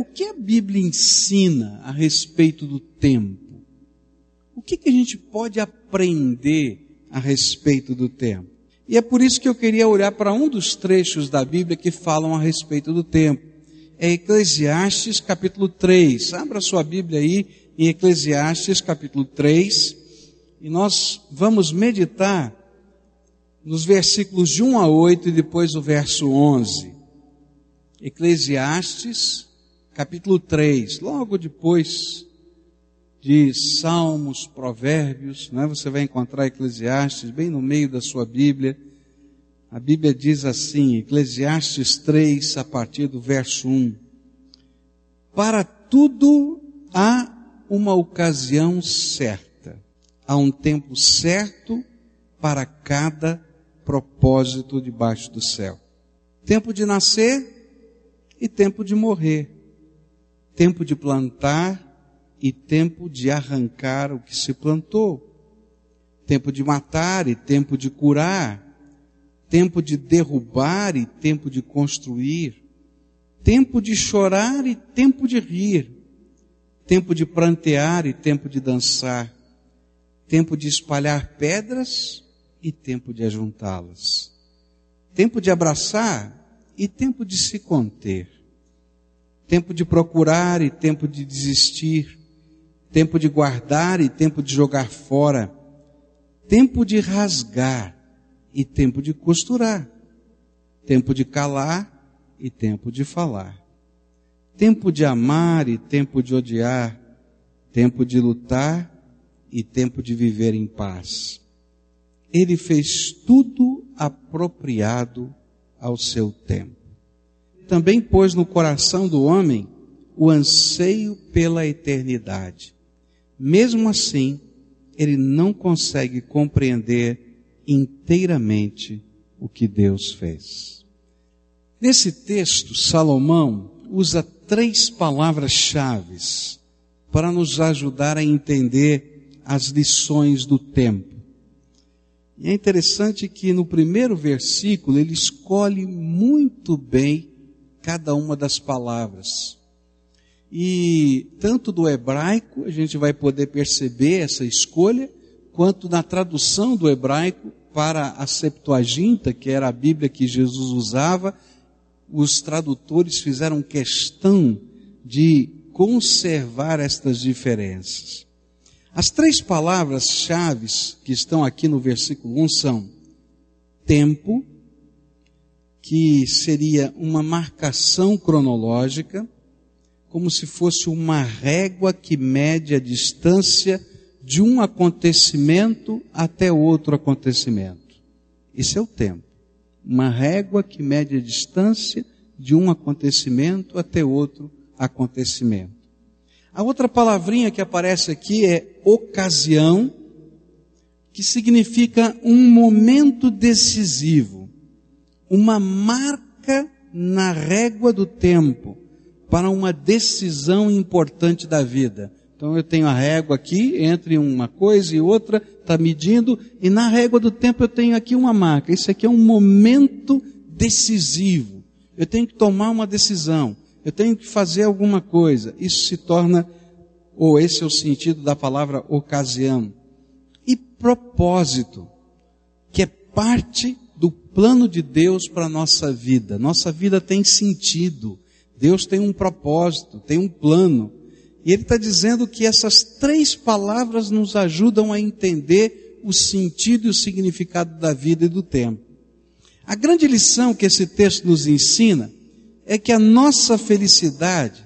o que a Bíblia ensina a respeito do tempo? O que a gente pode aprender a respeito do tempo? E é por isso que eu queria olhar para um dos trechos da Bíblia que falam a respeito do tempo. É Eclesiastes capítulo 3. Abra sua Bíblia aí em Eclesiastes capítulo 3. E nós vamos meditar nos versículos de 1 a 8 e depois o verso 11. Eclesiastes capítulo 3. Logo depois de Salmos, Provérbios, né? Você vai encontrar Eclesiastes bem no meio da sua Bíblia. A Bíblia diz assim, Eclesiastes 3, a partir do verso 1. Para tudo há uma ocasião certa, há um tempo certo para cada propósito debaixo do céu. Tempo de nascer e tempo de morrer. Tempo de plantar e tempo de arrancar o que se plantou. Tempo de matar e tempo de curar. Tempo de derrubar e tempo de construir. Tempo de chorar e tempo de rir. Tempo de prantear e tempo de dançar. Tempo de espalhar pedras e tempo de ajuntá-las. Tempo de abraçar e tempo de se conter. Tempo de procurar e tempo de desistir. Tempo de guardar e tempo de jogar fora. Tempo de rasgar e tempo de costurar. Tempo de calar e tempo de falar. Tempo de amar e tempo de odiar. Tempo de lutar e tempo de viver em paz. Ele fez tudo apropriado ao seu tempo. Também pôs no coração do homem o anseio pela eternidade. Mesmo assim, ele não consegue compreender inteiramente o que Deus fez. Nesse texto, Salomão usa três palavras-chave para nos ajudar a entender as lições do tempo. E é interessante que no primeiro versículo ele escolhe muito bem cada uma das palavras. E tanto do hebraico, a gente vai poder perceber essa escolha, quanto na tradução do hebraico para a Septuaginta, que era a Bíblia que Jesus usava, os tradutores fizeram questão de conservar estas diferenças. As três palavras-chave que estão aqui no versículo 1 são tempo, que seria uma marcação cronológica, como se fosse uma régua que mede a distância de um acontecimento até outro acontecimento. Isso é o tempo. Uma régua que mede a distância de um acontecimento até outro acontecimento. A outra palavrinha que aparece aqui é ocasião, que significa um momento decisivo, uma marca na régua do tempo, para uma decisão importante da vida. Então eu tenho a régua aqui, entre uma coisa e outra, está medindo, e na régua do tempo eu tenho aqui uma marca. Isso aqui é um momento decisivo. Eu tenho que tomar uma decisão, eu tenho que fazer alguma coisa. Isso se torna, ou esse é o sentido da palavra ocasião. E propósito, que é parte do plano de Deus para a nossa vida. Nossa vida tem sentido. Deus tem um propósito, tem um plano. E ele está dizendo que essas três palavras nos ajudam a entender o sentido e o significado da vida e do tempo. A grande lição que esse texto nos ensina é que a nossa felicidade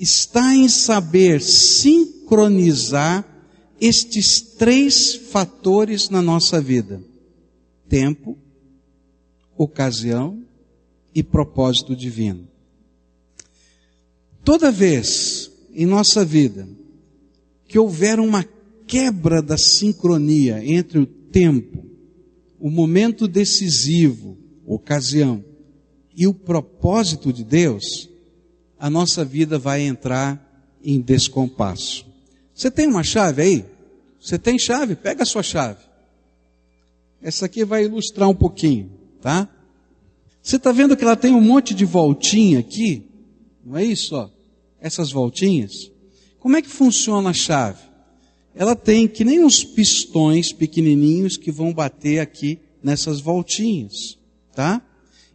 está em saber sincronizar estes três fatores na nossa vida: tempo, ocasião e propósito divino. Toda vez em nossa vida que houver uma quebra da sincronia entre o tempo, o momento decisivo, ocasião, e o propósito de Deus, a nossa vida vai entrar em descompasso. Você tem uma chave aí? Você tem chave? Pega a sua chave. Essa aqui vai ilustrar um pouquinho, tá? Você está vendo que ela tem um monte de voltinha aqui? Não é isso, ó? essas voltinhas, como é que funciona a chave? Ela tem que nem uns pistões pequenininhos que vão bater aqui nessas voltinhas, tá?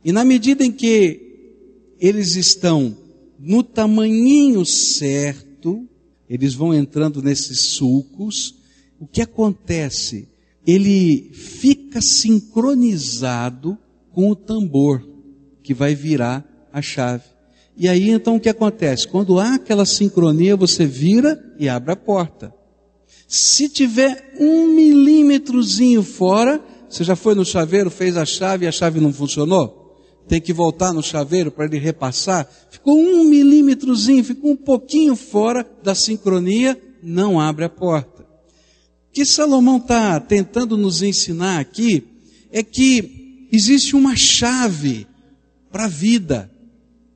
E na medida em que eles estão no tamanhinho certo, eles vão entrando nesses sulcos, o que acontece? Ele fica sincronizado com o tambor que vai virar a chave. E aí então o que acontece? Quando há aquela sincronia, você vira e abre a porta. Se tiver 1 milímetrozinho fora, você já foi no chaveiro, fez a chave e a chave não funcionou? Tem que voltar no chaveiro para ele repassar? Ficou 1 milímetrozinho, ficou um pouquinho fora da sincronia, não abre a porta. O que Salomão está tentando nos ensinar aqui é que existe uma chave para a vida,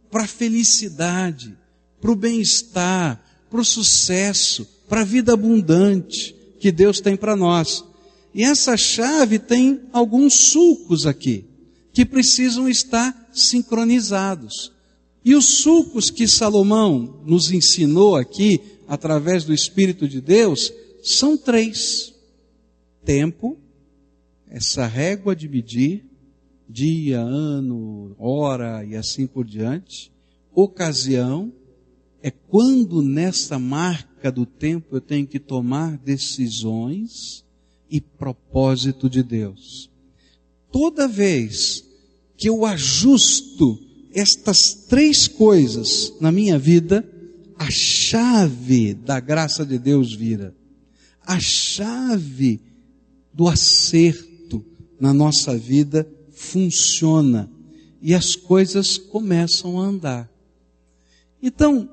para a felicidade, para o bem-estar, para o sucesso, para a vida abundante que Deus tem para nós. E essa chave tem alguns sulcos aqui, que precisam estar sincronizados. E os sulcos que Salomão nos ensinou aqui, através do Espírito de Deus, são 3. Tempo, essa régua de medir, dia, ano, hora e assim por diante. Ocasião, é quando nessa marca do tempo eu tenho que tomar decisões. E propósito de Deus. Toda vez que eu ajusto estas 3 coisas na minha vida, a chave da graça de Deus vira. A chave do acerto na nossa vida funciona. E as coisas começam a andar. Então,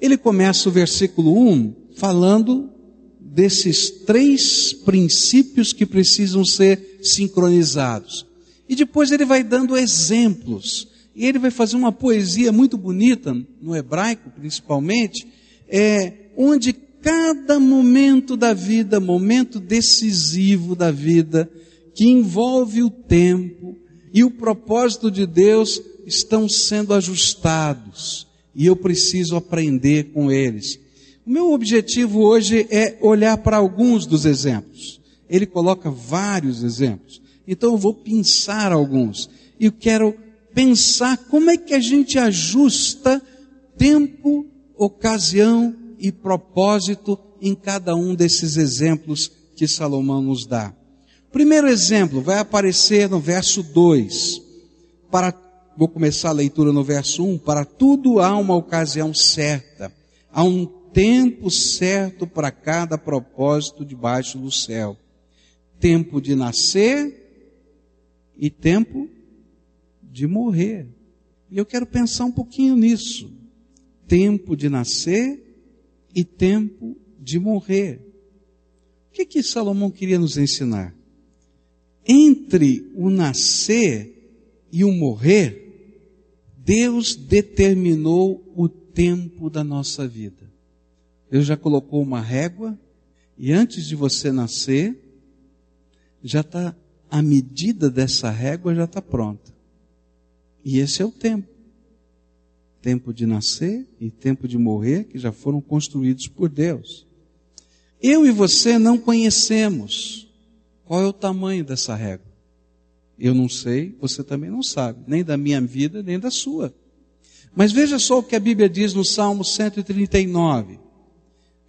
ele começa o versículo 1 falando desses 3 princípios que precisam ser sincronizados. E depois ele vai dando exemplos. E ele vai fazer uma poesia muito bonita, no hebraico principalmente, onde cada momento da vida, momento decisivo da vida, que envolve o tempo e o propósito de Deus, estão sendo ajustados. E eu preciso aprender com eles. O meu objetivo hoje é olhar para alguns dos exemplos. Ele coloca vários exemplos. Então eu vou pensar alguns. E eu quero pensar como é que a gente ajusta tempo, ocasião e propósito em cada um desses exemplos que Salomão nos dá. O primeiro exemplo vai aparecer no verso 2. Vou começar a leitura no verso 1. Para tudo há uma ocasião certa. Há um tempo certo para cada propósito debaixo do céu. Tempo de nascer e tempo de morrer. E eu quero pensar um pouquinho nisso. Tempo de nascer e tempo de morrer. O que Salomão queria nos ensinar? Entre o nascer e o morrer, Deus determinou o tempo da nossa vida. Deus já colocou uma régua e antes de você nascer, já está, a medida dessa régua já está pronta. E esse é o tempo. Tempo de nascer e tempo de morrer que já foram construídos por Deus. Eu e você não conhecemos qual é o tamanho dessa régua. Eu não sei, você também não sabe, nem da minha vida, nem da sua. Mas veja só o que a Bíblia diz no Salmo 139.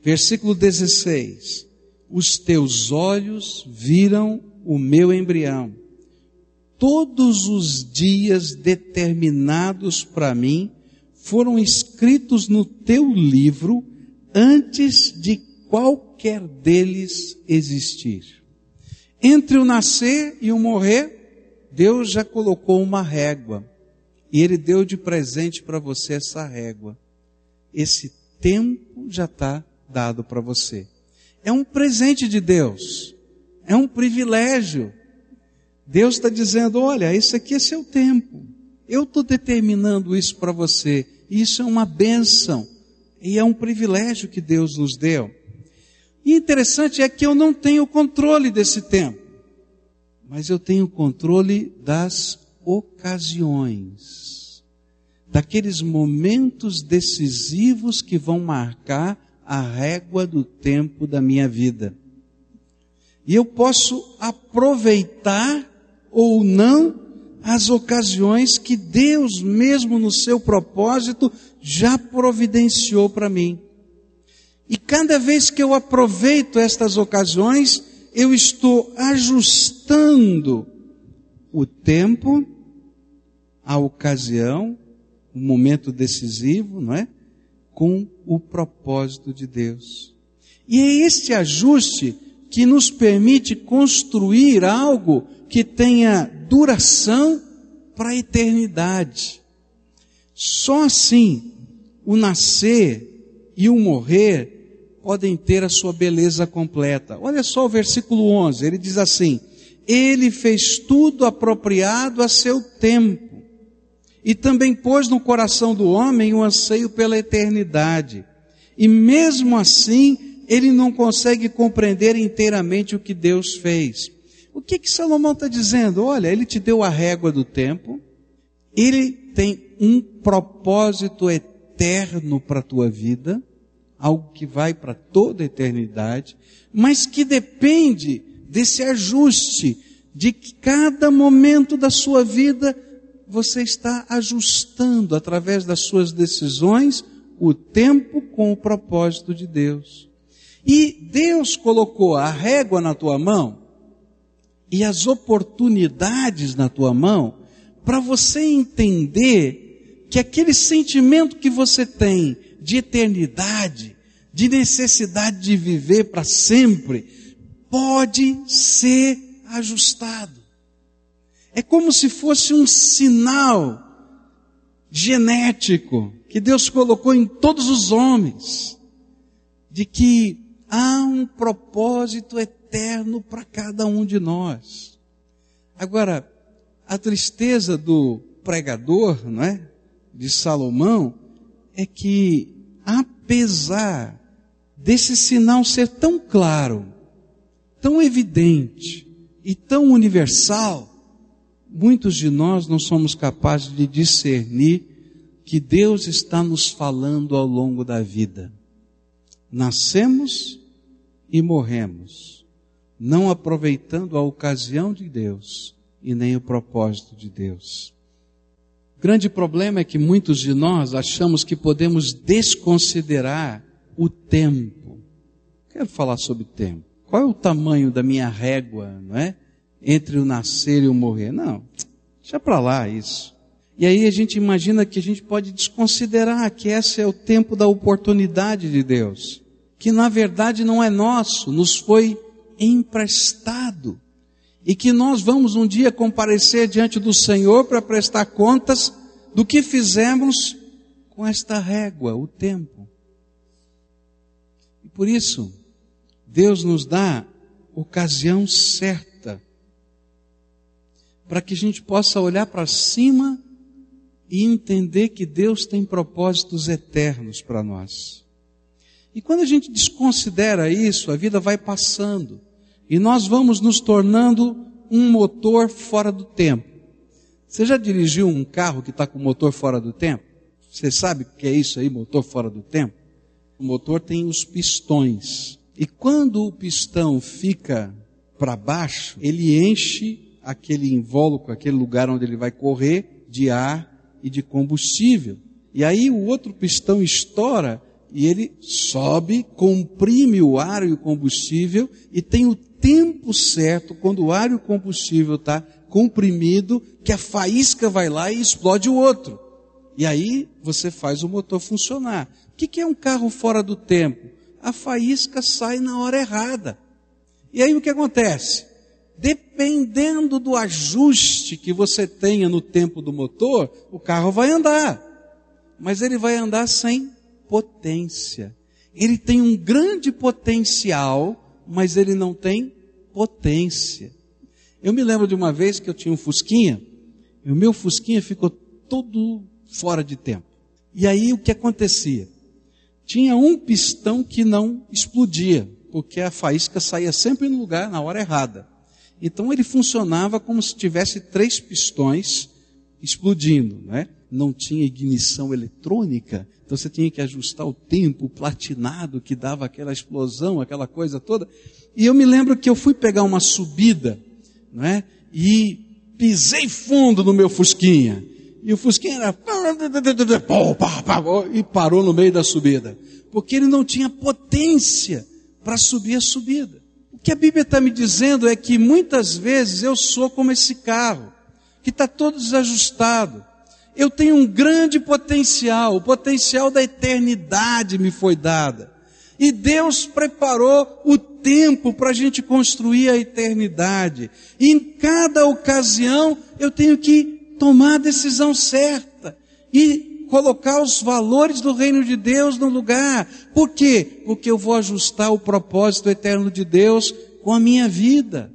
Versículo 16, os teus olhos viram o meu embrião, todos os dias determinados para mim foram escritos no teu livro antes de qualquer deles existir. Entre o nascer e o morrer, Deus já colocou uma régua e Ele deu de presente para você essa régua. Esse tempo já está dado para você. É um presente de Deus. É um privilégio. Deus está dizendo, olha, isso aqui é seu tempo. Eu estou determinando isso para você. Isso é uma bênção. E é um privilégio que Deus nos deu. E interessante é que eu não tenho controle desse tempo. Mas eu tenho controle das ocasiões. daqueles momentos decisivos que vão marcar a régua do tempo da minha vida. E eu posso aproveitar ou não as ocasiões que Deus mesmo no seu propósito já providenciou para mim. E cada vez que eu aproveito estas ocasiões, eu estou ajustando o tempo, a ocasião, o momento decisivo, não é? Com o propósito de Deus. E é este ajuste que nos permite construir algo que tenha duração para a eternidade. Só assim o nascer e o morrer podem ter a sua beleza completa. Olha só o versículo 11, ele diz assim: ele fez tudo apropriado a seu tempo, e também pôs no coração do homem um anseio pela eternidade. E mesmo assim, ele não consegue compreender inteiramente o que Deus fez. O que que Salomão está dizendo? Olha, ele te deu a régua do tempo, ele tem um propósito eterno para a tua vida, algo que vai para toda a eternidade, mas que depende desse ajuste, de que cada momento da sua vida você está ajustando através das suas decisões o tempo com o propósito de Deus. E Deus colocou a régua na tua mão e as oportunidades na tua mão para você entender que aquele sentimento que você tem de eternidade, de necessidade de viver para sempre, pode ser ajustado. É como se fosse um sinal genético que Deus colocou em todos os homens, de que há um propósito eterno para cada um de nós. Agora, a tristeza do pregador, não é, de Salomão, é que, apesar desse sinal ser tão claro, tão evidente e tão universal, muitos de nós não somos capazes de discernir que Deus está nos falando ao longo da vida. Nascemos e morremos, não aproveitando a ocasião de Deus e nem o propósito de Deus. O grande problema é que muitos de nós achamos que podemos desconsiderar o tempo. Quero falar sobre tempo. Qual é o tamanho da minha régua, não é? Entre o nascer e o morrer? Não, deixa para lá isso. E aí a gente imagina que a gente pode desconsiderar que esse é o tempo da oportunidade de Deus, que na verdade não é nosso, nos foi emprestado. E que nós vamos um dia comparecer diante do Senhor para prestar contas do que fizemos com esta régua, o tempo. E por isso, Deus nos dá ocasião certa para que a gente possa olhar para cima e entender que Deus tem propósitos eternos para nós. E quando a gente desconsidera isso, a vida vai passando. E nós vamos nos tornando um motor fora do tempo. Você já dirigiu um carro que está com motor fora do tempo? Você sabe o que é isso aí, motor fora do tempo? O motor tem os pistões. E quando o pistão fica para baixo, ele enche aquele invólucro, aquele lugar onde ele vai correr, de ar e de combustível. E aí o outro pistão estoura e ele sobe, comprime o ar e o combustível e tem o tempo certo, quando o ar e o combustível está comprimido, que a faísca vai lá e explode o outro. E aí você faz o motor funcionar. O que é um carro fora do tempo? A faísca sai na hora errada. E aí o que acontece? Dependendo do ajuste que você tenha no tempo do motor, o carro vai andar. Mas ele vai andar sem potência. Ele tem um grande potencial, mas ele não tem potência. Eu me lembro de uma vez que eu tinha um Fusquinha, e o meu Fusquinha ficou todo fora de tempo. E aí o que acontecia? Tinha um pistão que não explodia, porque a faísca saía sempre no lugar, na hora errada. Então ele funcionava como se tivesse três pistões, explodindo, né? Não tinha ignição eletrônica, então você tinha que ajustar o tempo, o platinado que dava aquela explosão, aquela coisa toda. E eu me lembro que eu fui pegar uma subida, não é? E pisei fundo no meu fusquinha. E o fusquinha era... e parou no meio da subida. Porque ele não tinha potência para subir a subida. O que a Bíblia está me dizendo é que muitas vezes eu sou como esse carro, que está todo desajustado. Eu tenho um grande potencial, o potencial da eternidade me foi dada. E Deus preparou o tempo para a gente construir a eternidade. E em cada ocasião eu tenho que tomar a decisão certa e colocar os valores do reino de Deus no lugar. Por quê? Porque eu vou ajustar o propósito eterno de Deus com a minha vida.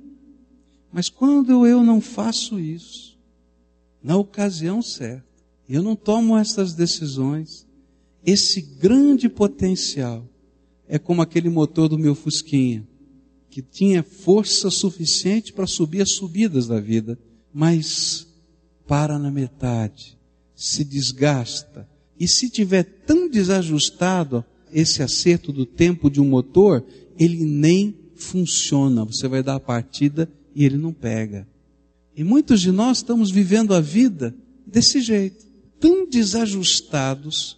Mas quando eu não faço isso, na ocasião certa, eu não tomo essas decisões, esse grande potencial é como aquele motor do meu fusquinha, que tinha força suficiente para subir as subidas da vida, mas para na metade, se desgasta. E se tiver tão desajustado esse acerto do tempo de um motor, ele nem funciona. Você vai dar a partida e ele não pega. E muitos de nós estamos vivendo a vida desse jeito, tão desajustados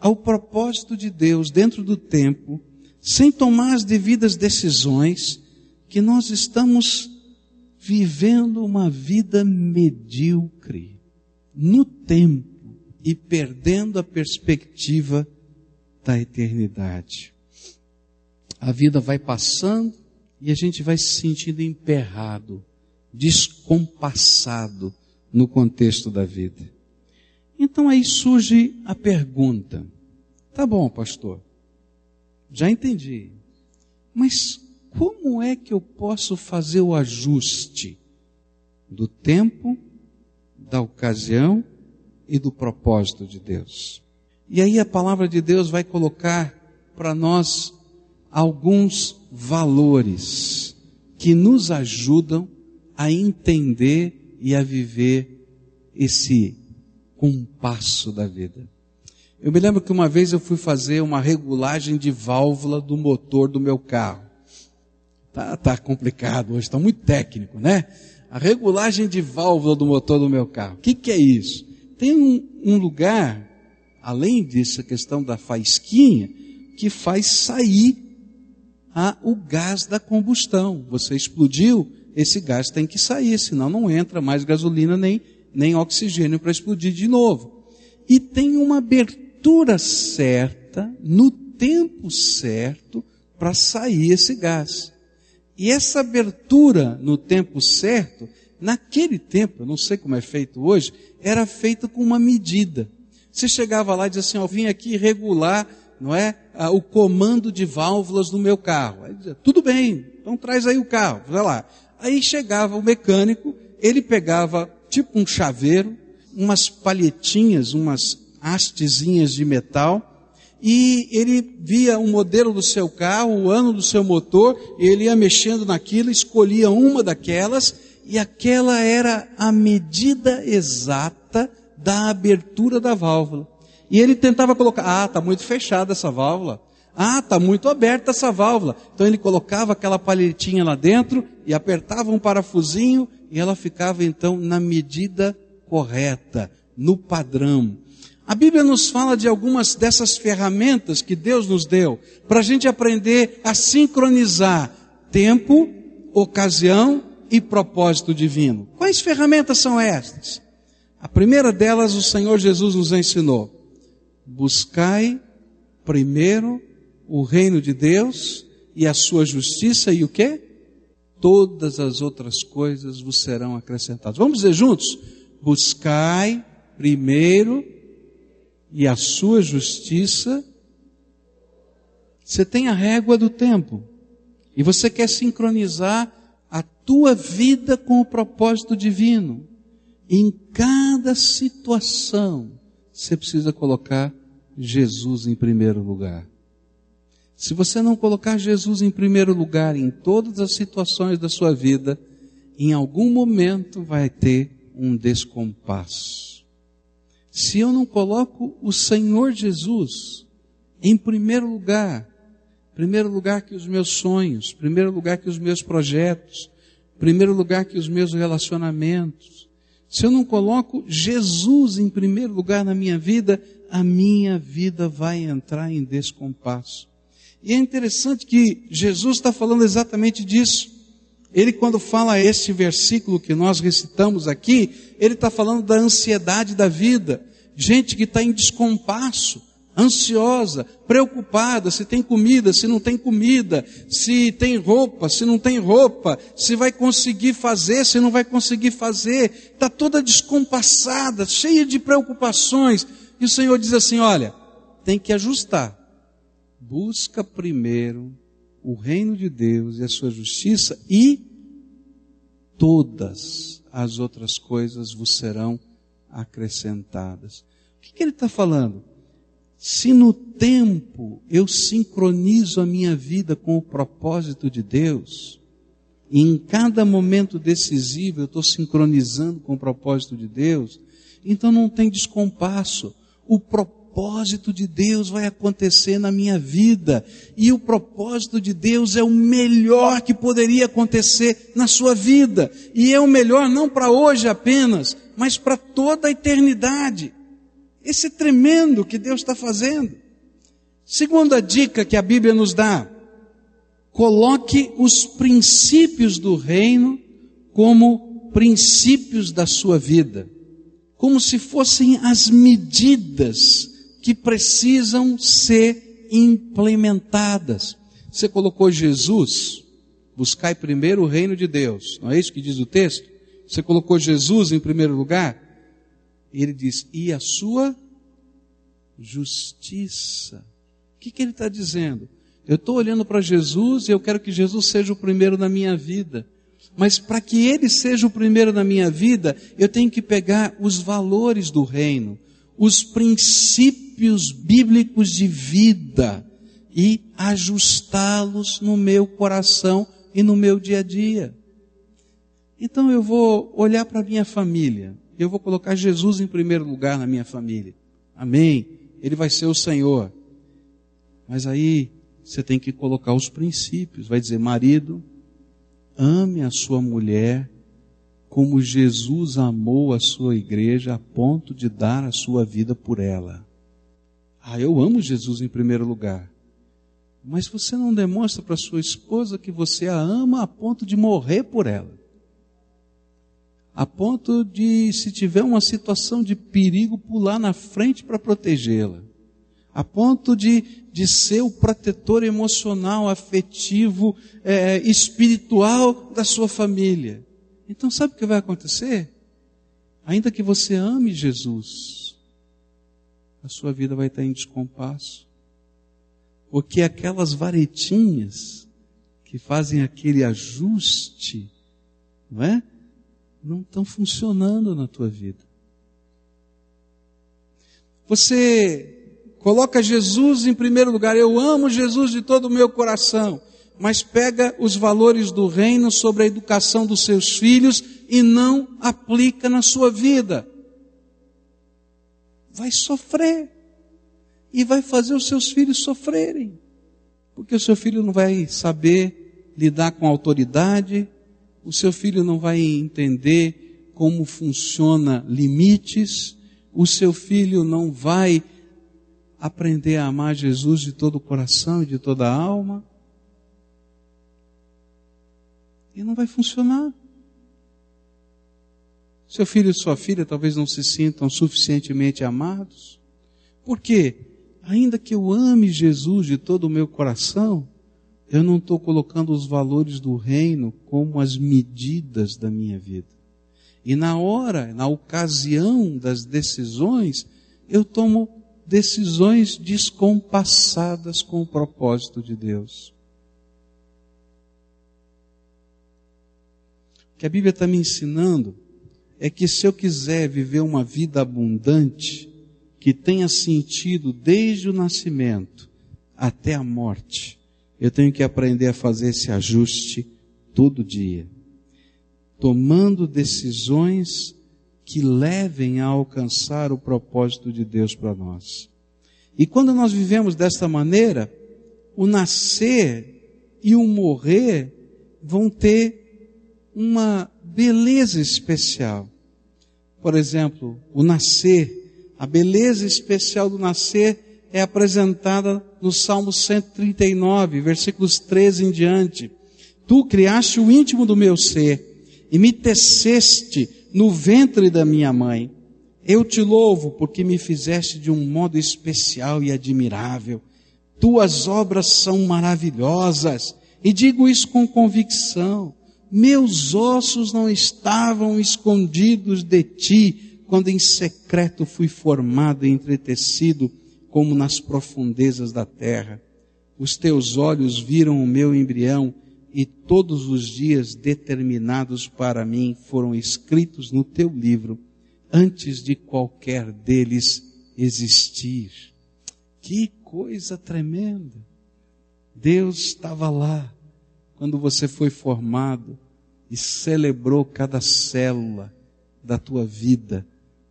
ao propósito de Deus dentro do tempo, sem tomar as devidas decisões, que nós estamos vivendo uma vida medíocre, no tempo e perdendo a perspectiva da eternidade. A vida vai passando e a gente vai se sentindo emperrado, descompassado no contexto da vida. Então aí surge a pergunta: tá bom, pastor, já entendi, mas como é que eu posso fazer o ajuste do tempo, da ocasião e do propósito de Deus? E aí a palavra de Deus vai colocar para nós alguns valores que nos ajudam a entender e a viver esse compasso da vida. Eu me lembro que uma vez eu fui fazer uma regulagem de válvula do motor do meu carro. Tá complicado hoje, tá muito técnico, né? A regulagem de válvula do motor do meu carro. O que é isso? Tem um lugar, além disso, a questão da faísquinha, que faz sair o gás da combustão. Você explodiu, esse gás tem que sair, senão não entra mais gasolina nem oxigênio para explodir de novo. E tem uma abertura certa, no tempo certo, para sair esse gás. E essa abertura no tempo certo, naquele tempo, eu não sei como é feito hoje, era feito com uma medida. Você chegava lá e dizia assim: ó, vim aqui regular, não é, o comando de válvulas do meu carro. Aí dizia: tudo bem, então traz aí o carro, vai lá. Aí chegava o mecânico, ele pegava tipo um chaveiro, umas palhetinhas, umas hastezinhas de metal, e ele via o modelo do seu carro, o ano do seu motor, ele ia mexendo naquilo, escolhia uma daquelas, e aquela era a medida exata da abertura da válvula. E ele tentava colocar: ah, está muito fechada essa válvula. Ah, está muito aberta essa válvula. Então ele colocava aquela palhetinha lá dentro e apertava um parafusinho e ela ficava então na medida correta, no padrão. A Bíblia nos fala de algumas dessas ferramentas que Deus nos deu para a gente aprender a sincronizar tempo, ocasião e propósito divino. Quais ferramentas são estas? A primeira delas o Senhor Jesus nos ensinou: buscai primeiro o reino de Deus e a sua justiça, e o quê? Todas as outras coisas vos serão acrescentadas. Vamos dizer juntos? Buscai primeiro e a sua justiça. Você tem a régua do tempo e você quer sincronizar a tua vida com o propósito divino. Em cada situação você precisa colocar Jesus em primeiro lugar. Se você não colocar Jesus em primeiro lugar em todas as situações da sua vida, em algum momento vai ter um descompasso. se eu não coloco o Senhor Jesus em primeiro lugar que os meus sonhos, primeiro lugar que os meus projetos, primeiro lugar que os meus relacionamentos, se eu não coloco Jesus em primeiro lugar na minha vida, a minha vida vai entrar em descompasso. E é interessante que Jesus está falando exatamente disso. Ele, quando fala esse versículo que nós recitamos aqui, ele está falando da ansiedade da vida. Gente que está em descompasso, ansiosa, preocupada, se tem comida, se não tem comida, se tem roupa, se não tem roupa, se vai conseguir fazer, se não vai conseguir fazer. Está toda descompassada, cheia de preocupações. E o Senhor diz assim, olha, tem que ajustar. Busca primeiro o reino de Deus e a sua justiça, e todas as outras coisas vos serão acrescentadas. O que ele está falando? Se no tempo eu sincronizo a minha vida com o propósito de Deus, e em cada momento decisivo eu estou sincronizando com o propósito de Deus, então não tem descompasso. O propósito de Deus vai acontecer na minha vida, e o propósito de Deus é o melhor que poderia acontecer na sua vida, e é o melhor não para hoje apenas, mas para toda a eternidade. Esse é tremendo que Deus está fazendo. Segunda dica que a Bíblia nos dá: coloque os princípios do reino como princípios da sua vida, como se fossem as medidas que precisam ser implementadas. Você colocou Jesus, buscai primeiro o reino de Deus. Não é isso que diz o texto? Você colocou Jesus em primeiro lugar? E ele diz, e a sua justiça. O que ele está dizendo? Eu estou olhando para Jesus e eu quero que Jesus seja o primeiro na minha vida. Mas para que ele seja o primeiro na minha vida, eu tenho que pegar os valores do reino, os princípios bíblicos de vida, e ajustá-los no meu coração e no meu dia a dia. Então eu vou olhar para a minha família, eu vou colocar Jesus em primeiro lugar na minha família. Amém? Ele vai ser o Senhor. Mas aí você tem que colocar os princípios. Vai dizer, marido, ame a sua mulher como Jesus amou a sua igreja a ponto de dar a sua vida por ela. Ah, eu amo Jesus em primeiro lugar. Mas você não demonstra para sua esposa que você a ama a ponto de morrer por ela. A ponto de, se tiver uma situação de perigo, pular na frente para protegê-la. A ponto de ser o protetor emocional, afetivo, espiritual da sua família. Então sabe o que vai acontecer? Ainda que você ame Jesus, a sua vida vai estar em descompasso. Porque aquelas varetinhas que fazem aquele ajuste, não é? Não estão funcionando na tua vida. Você coloca Jesus em primeiro lugar, eu amo Jesus de todo o meu coração, mas pega os valores do reino sobre a educação dos seus filhos e não aplica na sua vida. Vai sofrer e vai fazer os seus filhos sofrerem, porque o seu filho não vai saber lidar com a autoridade, o seu filho não vai entender como funciona limites, o seu filho não vai aprender a amar Jesus de todo o coração e de toda a alma, e não vai funcionar. Seu filho e sua filha talvez não se sintam suficientemente amados. Por quê? Ainda que eu ame Jesus de todo o meu coração, eu não estou colocando os valores do reino como as medidas da minha vida. E na hora, na ocasião das decisões, eu tomo decisões descompassadas com o propósito de Deus. O que a Bíblia está me ensinando é que se eu quiser viver uma vida abundante, que tenha sentido desde o nascimento até a morte, eu tenho que aprender a fazer esse ajuste todo dia, tomando decisões que levem a alcançar o propósito de Deus para nós. E quando nós vivemos desta maneira, o nascer e o morrer vão ter uma beleza especial. Por exemplo, o nascer, a beleza especial do nascer é apresentada no Salmo 139, versículos 13 em diante. Tu criaste o íntimo do meu ser e me teceste no ventre da minha mãe. Eu te louvo porque me fizeste de um modo especial e admirável. Tuas obras são maravilhosas. E digo isso com convicção. Meus ossos não estavam escondidos de ti, quando em secreto fui formado e entretecido, como nas profundezas da terra. Os teus olhos viram o meu embrião, e todos os dias determinados para mim foram escritos no teu livro, antes de qualquer deles existir. Que coisa tremenda! Deus estava lá quando você foi formado e celebrou cada célula da tua vida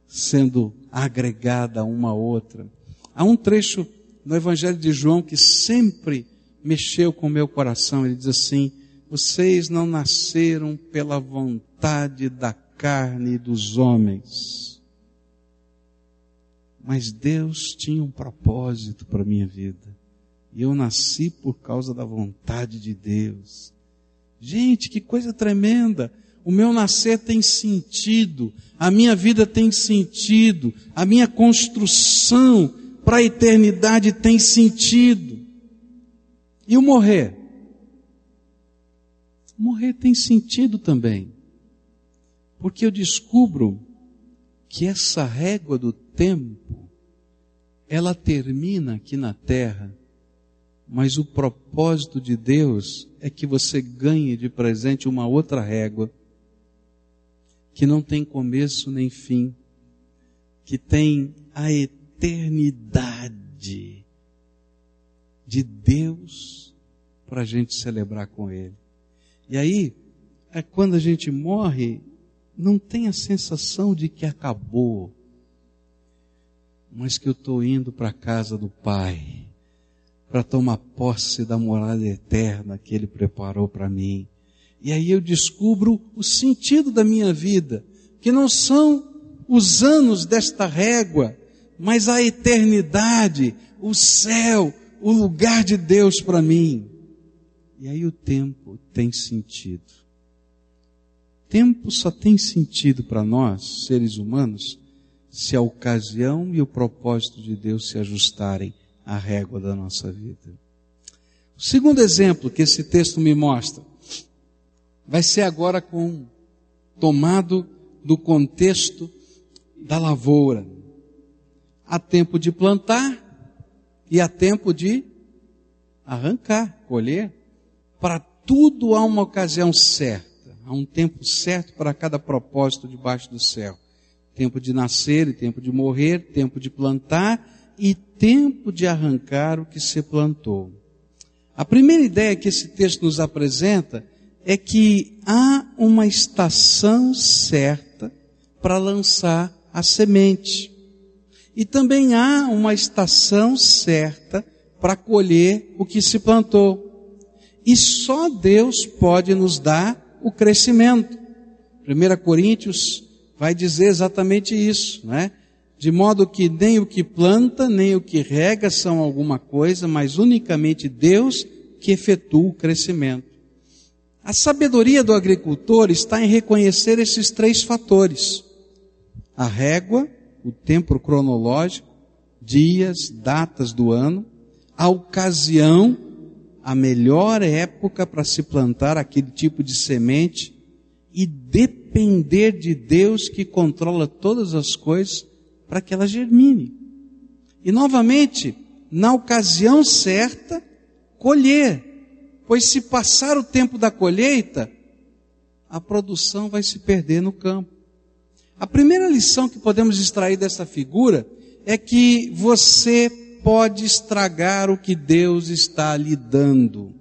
sendo agregada uma a outra. Há um trecho no Evangelho de João que sempre mexeu com o meu coração. Ele diz assim: vocês não nasceram pela vontade da carne dos homens, mas Deus tinha um propósito para a minha vida, e eu nasci por causa da vontade de Deus. Gente, que coisa tremenda! O meu nascer tem sentido, a minha vida tem sentido, a minha construção para a eternidade tem sentido. E o morrer? Morrer tem sentido também, porque eu descubro que essa régua do tempo, ela termina aqui na terra, mas o propósito de Deus é que você ganhe de presente uma outra régua, que não tem começo nem fim, que tem a eternidade de Deus para a gente celebrar com Ele. E aí, quando a gente morre, não tem a sensação de que acabou, mas que eu estou indo para a casa do Pai, para tomar posse da morada eterna que Ele preparou para mim. E aí eu descubro o sentido da minha vida, que não são os anos desta régua, mas a eternidade, o céu, o lugar de Deus para mim. E aí o tempo tem sentido. Tempo só tem sentido para nós, seres humanos, se a ocasião e o propósito de Deus se ajustarem à régua da nossa vida. O segundo exemplo que esse texto me mostra vai ser agora tomado do contexto da lavoura. Há tempo de plantar e há tempo de arrancar, colher. Para tudo há uma ocasião certa, há um tempo certo para cada propósito debaixo do céu. Tempo de nascer e tempo de morrer, tempo de plantar e tempo de arrancar o que se plantou. A primeira ideia que esse texto nos apresenta é que há uma estação certa para lançar a semente. E também há uma estação certa para colher o que se plantou. E só Deus pode nos dar o crescimento. 1 Coríntios vai dizer exatamente isso, né? De modo que nem o que planta, nem o que rega são alguma coisa, mas unicamente Deus que efetua o crescimento. A sabedoria do agricultor está em reconhecer esses três fatores: a régua, o tempo cronológico, dias, datas do ano, a ocasião, a melhor época para se plantar aquele tipo de semente, e depender de Deus que controla todas as coisas para que ela germine. E novamente, na ocasião certa, colher, pois se passar o tempo da colheita, a produção vai se perder no campo. A primeira lição que podemos extrair dessa figura é que você pode estragar o que Deus está lhe dando.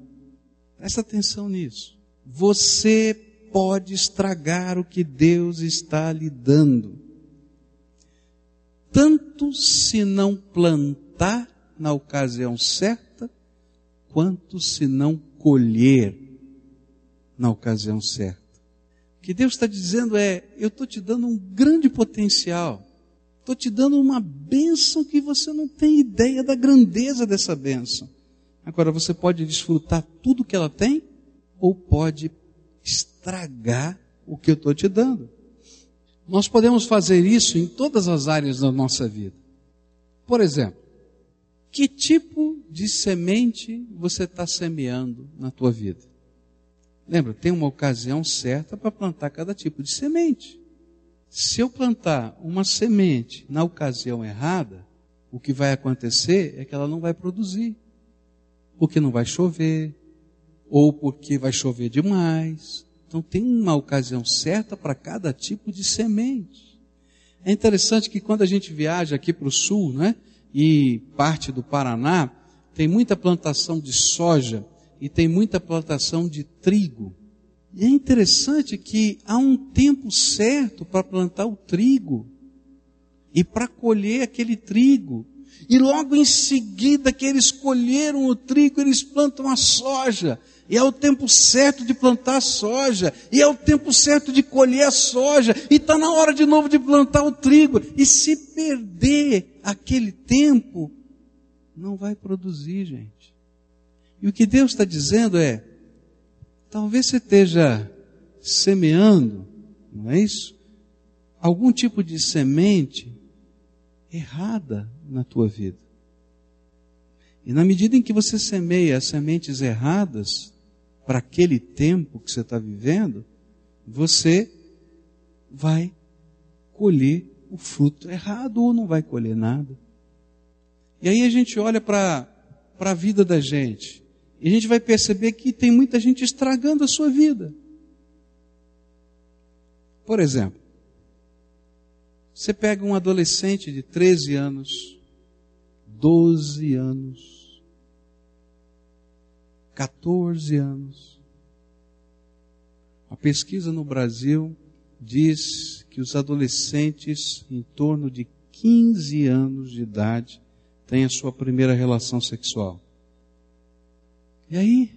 Presta atenção nisso. Você pode estragar o que Deus está lhe dando. tanto se não plantar na ocasião certa, quanto se não colher na ocasião certa. O que Deus está dizendo é, eu estou te dando um grande potencial, estou te dando uma bênção que você não tem ideia da grandeza dessa bênção. Agora, você pode desfrutar tudo que ela tem, ou pode estragar o que eu estou te dando. Nós podemos fazer isso em todas as áreas da nossa vida. Por exemplo, que tipo de semente você está semeando na tua vida? Lembra, tem uma ocasião certa para plantar cada tipo de semente. Se eu plantar uma semente na ocasião errada, o que vai acontecer é que ela não vai produzir. Porque não vai chover, ou porque vai chover demais. Então tem uma ocasião certa para cada tipo de semente. É interessante que quando a gente viaja aqui para o sul, né, e parte do Paraná, tem muita plantação de soja e tem muita plantação de trigo. E é interessante que há um tempo certo para plantar o trigo e para colher aquele trigo. E logo em seguida que eles colheram o trigo, eles plantam a soja. E é o tempo certo de plantar a soja. E é o tempo certo de colher a soja. E está na hora de novo de plantar o trigo. E se perder aquele tempo, não vai produzir, gente. E o que Deus está dizendo é, talvez você esteja semeando, não é isso? Algum tipo de semente errada na tua vida. E na medida em que você semeia as sementes erradas para aquele tempo que você está vivendo, você vai colher o fruto errado ou não vai colher nada. E aí a gente olha para a vida da gente e a gente vai perceber que tem muita gente estragando a sua vida. Por exemplo, você pega um adolescente de 13 anos, 12 anos, 14 anos. A pesquisa no Brasil diz que os adolescentes em torno de 15 anos de idade têm a sua primeira relação sexual. E aí,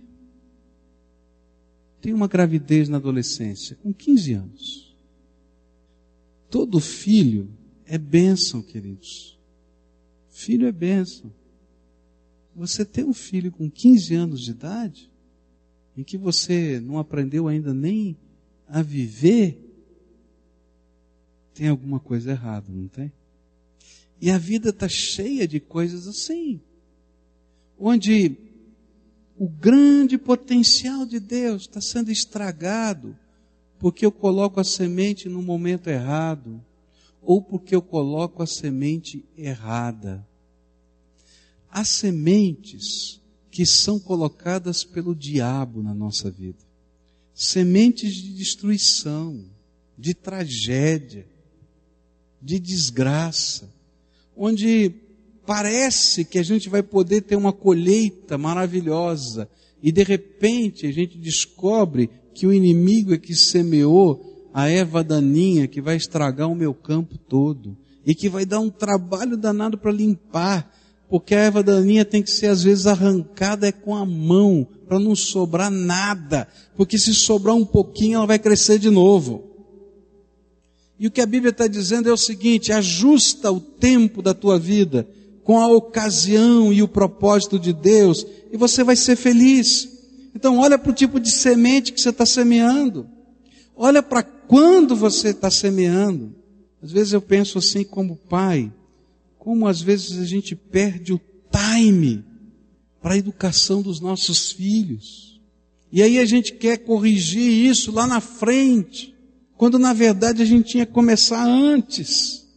tem uma gravidez na adolescência, com 15 anos. Todo filho é bênção, queridos. Filho é bênção. Você ter um filho com 15 anos de idade, em que você não aprendeu ainda nem a viver, tem alguma coisa errada, não tem? E a vida está cheia de coisas assim, onde o grande potencial de Deus está sendo estragado porque eu coloco a semente no momento errado, ou porque eu coloco a semente errada. Há sementes que são colocadas pelo diabo na nossa vida. Sementes de destruição, de tragédia, de desgraça. Onde parece que a gente vai poder ter uma colheita maravilhosa. E de repente a gente descobre que o inimigo é que semeou a erva daninha que vai estragar o meu campo todo. E que vai dar um trabalho danado para limpar. Porque a erva daninha tem que ser, às vezes, arrancada com a mão, para não sobrar nada. Porque se sobrar um pouquinho, ela vai crescer de novo. E o que a Bíblia está dizendo é o seguinte, ajusta o tempo da tua vida com a ocasião e o propósito de Deus, e você vai ser feliz. Então, olha para o tipo de semente que você está semeando. Olha para quando você está semeando. Às vezes eu penso assim como pai, como às vezes a gente perde o time para a educação dos nossos filhos. E aí a gente quer corrigir isso lá na frente, quando na verdade a gente tinha que começar antes,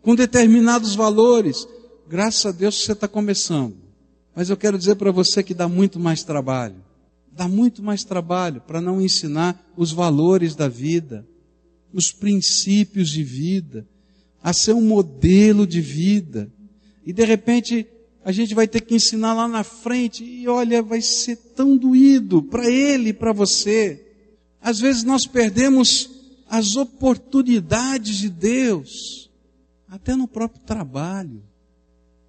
com determinados valores. Graças a Deus você está começando. Mas eu quero dizer para você que dá muito mais trabalho. Dá muito mais trabalho para não ensinar os valores da vida, os princípios de vida, a ser um modelo de vida. E de repente a gente vai ter que ensinar lá na frente e olha, vai ser tão doído para ele e para você. Às vezes nós perdemos as oportunidades de Deus. Até no próprio trabalho.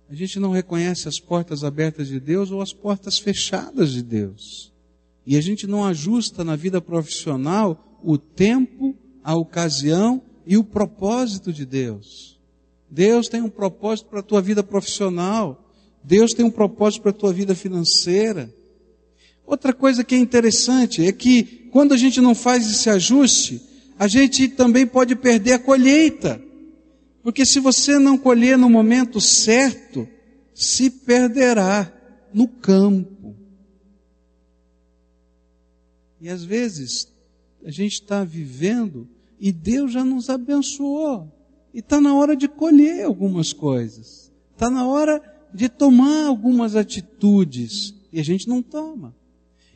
A gente não reconhece as portas abertas de Deus ou as portas fechadas de Deus. E a gente não ajusta na vida profissional o tempo, a ocasião e o propósito de Deus. Deus tem um propósito para a tua vida profissional. Deus tem um propósito para a tua vida financeira. Outra coisa que é interessante é que quando a gente não faz esse ajuste, a gente também pode perder a colheita. Porque se você não colher no momento certo, se perderá no campo. E às vezes a gente está vivendo e Deus já nos abençoou. E está na hora de colher algumas coisas. Está na hora de tomar algumas atitudes. E a gente não toma.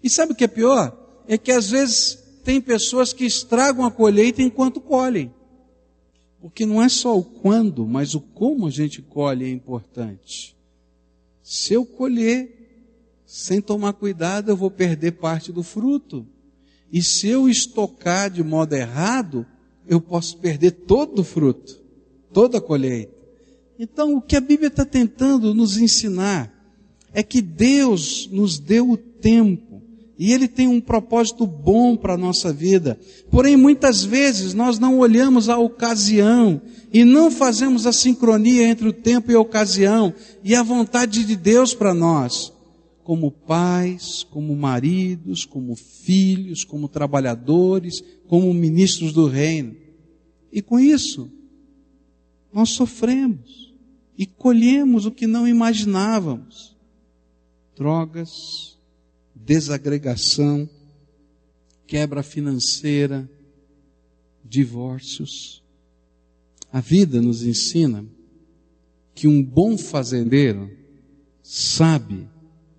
E sabe o que é pior? É que às vezes tem pessoas que estragam a colheita enquanto colhem. Porque não é só o quando, mas o como a gente colhe é importante. Se eu colher sem tomar cuidado, eu vou perder parte do fruto. E se eu estocar de modo errado, eu posso perder todo o fruto, toda a colheita. Então, o que a Bíblia está tentando nos ensinar é que Deus nos deu o tempo e Ele tem um propósito bom para a nossa vida. Porém, muitas vezes nós não olhamos a ocasião e não fazemos a sincronia entre o tempo e a ocasião e a vontade de Deus para nós. Como pais, como maridos, como filhos, como trabalhadores, como ministros do reino. E com isso, nós sofremos e colhemos o que não imaginávamos. Drogas, desagregação, quebra financeira, divórcios. A vida nos ensina que um bom fazendeiro sabe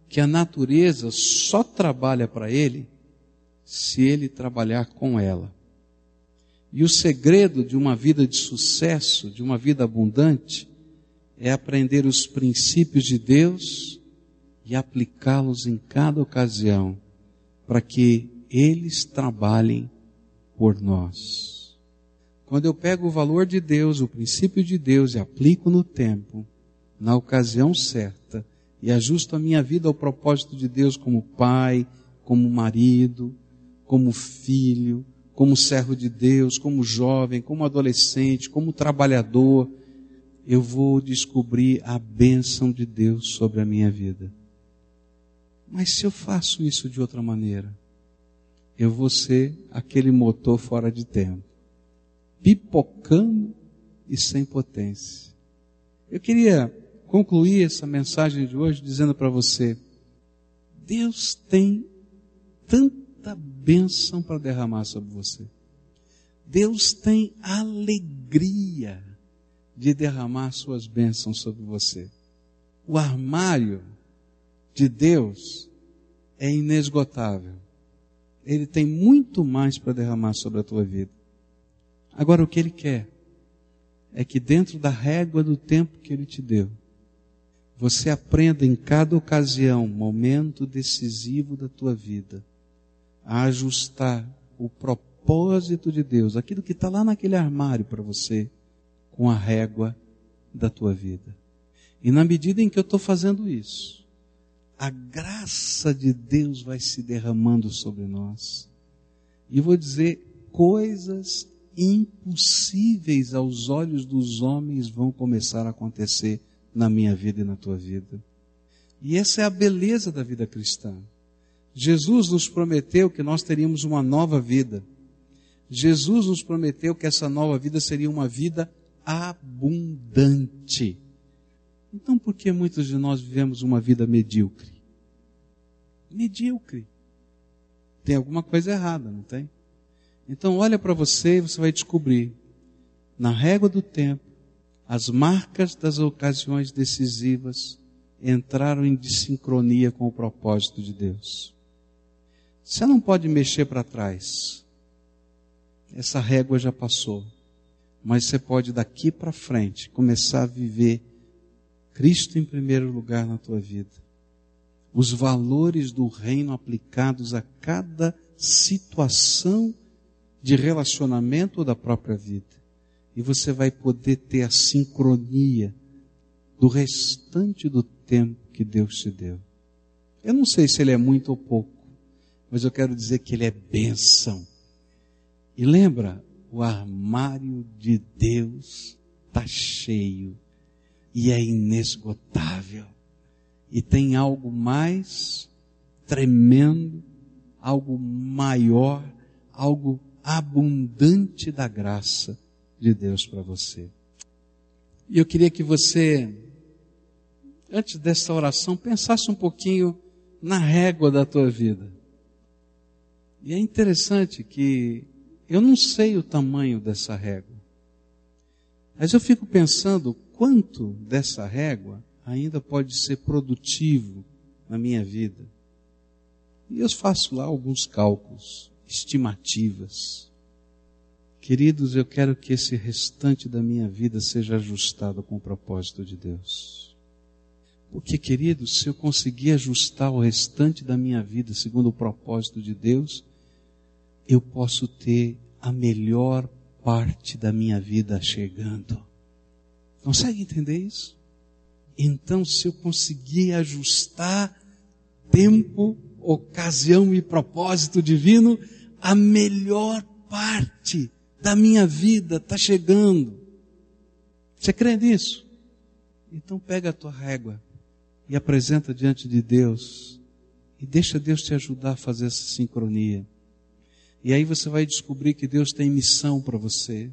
que a natureza só trabalha para ele se ele trabalhar com ela. E o segredo de uma vida de sucesso, de uma vida abundante, é aprender os princípios de Deus e aplicá-los em cada ocasião, para que eles trabalhem por nós. Quando eu pego o valor de Deus, o princípio de Deus e aplico no tempo, na ocasião certa, e ajusto a minha vida ao propósito de Deus como pai, como marido, como filho, como servo de Deus, como jovem, como adolescente, como trabalhador, eu vou descobrir a bênção de Deus sobre a minha vida. Mas se eu faço isso de outra maneira, eu vou ser aquele motor fora de tempo, pipocando e sem potência. Eu queria concluir essa mensagem de hoje dizendo para você: Deus tem tanta bênção para derramar sobre você. Deus tem alegria de derramar suas bênçãos sobre você. O armário de Deus é inesgotável. Ele tem muito mais para derramar sobre a tua vida. Agora, o que Ele quer é que dentro da régua do tempo que Ele te deu, você aprenda em cada ocasião, momento decisivo da tua vida, a ajustar o propósito de Deus, aquilo que está lá naquele armário para você, com a régua da tua vida. E na medida em que eu estou fazendo isso, a graça de Deus vai se derramando sobre nós. E vou dizer, coisas impossíveis aos olhos dos homens vão começar a acontecer na minha vida e na tua vida. E essa é a beleza da vida cristã. Jesus nos prometeu que nós teríamos uma nova vida. Jesus nos prometeu que essa nova vida seria uma vida abundante. Então, por que muitos de nós vivemos uma vida medíocre? Medíocre. Tem alguma coisa errada, não tem? Então, olha para você e você vai descobrir, na régua do tempo, as marcas das ocasiões decisivas entraram em dissincronia com o propósito de Deus. Você não pode mexer para trás. Essa régua já passou. Mas você pode daqui para frente começar a viver Cristo em primeiro lugar na tua vida. Os valores do reino aplicados a cada situação de relacionamento ou da própria vida. E você vai poder ter a sincronia do restante do tempo que Deus te deu. Eu não sei se ele é muito ou pouco, mas eu quero dizer que ele é bênção. E lembra, o armário de Deus está cheio e é inesgotável. E tem algo mais tremendo, algo maior, algo abundante da graça de Deus para você. E eu queria que você, antes dessa oração, pensasse um pouquinho na régua da tua vida. E é interessante que eu não sei o tamanho dessa régua, mas eu fico pensando quanto dessa régua ainda pode ser produtivo na minha vida. E eu faço lá alguns cálculos, estimativas. Queridos, eu quero que esse restante da minha vida seja ajustado com o propósito de Deus. Porque, queridos, se eu conseguir ajustar o restante da minha vida segundo o propósito de Deus, eu posso ter a melhor parte da minha vida chegando. Consegue entender isso? Então, se eu conseguir ajustar tempo, ocasião e propósito divino, a melhor parte da minha vida está chegando. Você crê nisso? Então pega a tua régua e apresenta diante de Deus e deixa Deus te ajudar a fazer essa sincronia. E aí você vai descobrir que Deus tem missão para você.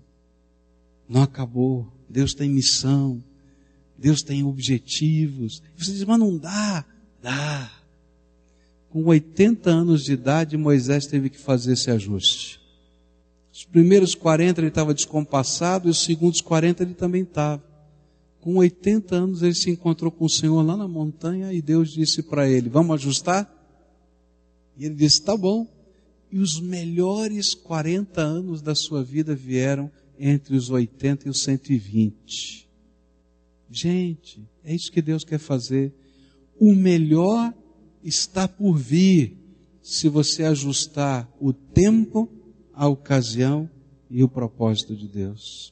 Não acabou. Deus tem missão. Deus tem objetivos. E você diz, mas não dá. Dá. Com 80 anos de idade, Moisés teve que fazer esse ajuste. Os primeiros 40 ele estava descompassado e os segundos 40 ele também estava. Com 80 anos ele se encontrou com o Senhor lá na montanha e Deus disse para ele, vamos ajustar? E ele disse, tá bom. E os melhores 40 anos da sua vida vieram entre os 80 e os 120. Gente, é isso que Deus quer fazer. O melhor está por vir se você ajustar o tempo, a ocasião e o propósito de Deus.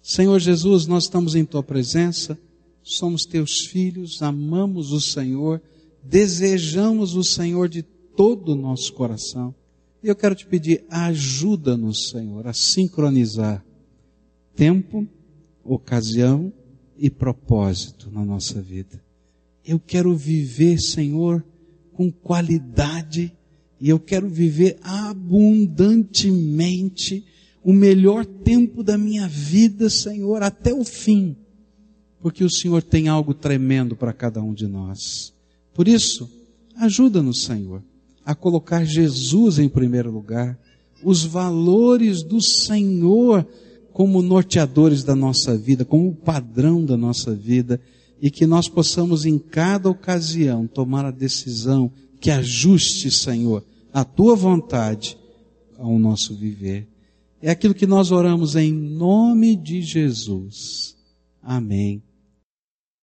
Senhor Jesus, nós estamos em Tua presença, somos Teus filhos, amamos o Senhor, desejamos o Senhor de todo o nosso coração. E eu quero te pedir, ajuda-nos, Senhor, a sincronizar tempo, ocasião e propósito na nossa vida. Eu quero viver, Senhor, com qualidade e eu quero viver abundantemente o melhor tempo da minha vida, Senhor, até o fim, porque o Senhor tem algo tremendo para cada um de nós. Por isso, ajuda-nos, Senhor, a colocar Jesus em primeiro lugar, os valores do Senhor como norteadores da nossa vida, como padrão da nossa vida, e que nós possamos em cada ocasião tomar a decisão que ajuste, Senhor, a Tua vontade ao nosso viver. É aquilo que nós oramos em nome de Jesus. Amém.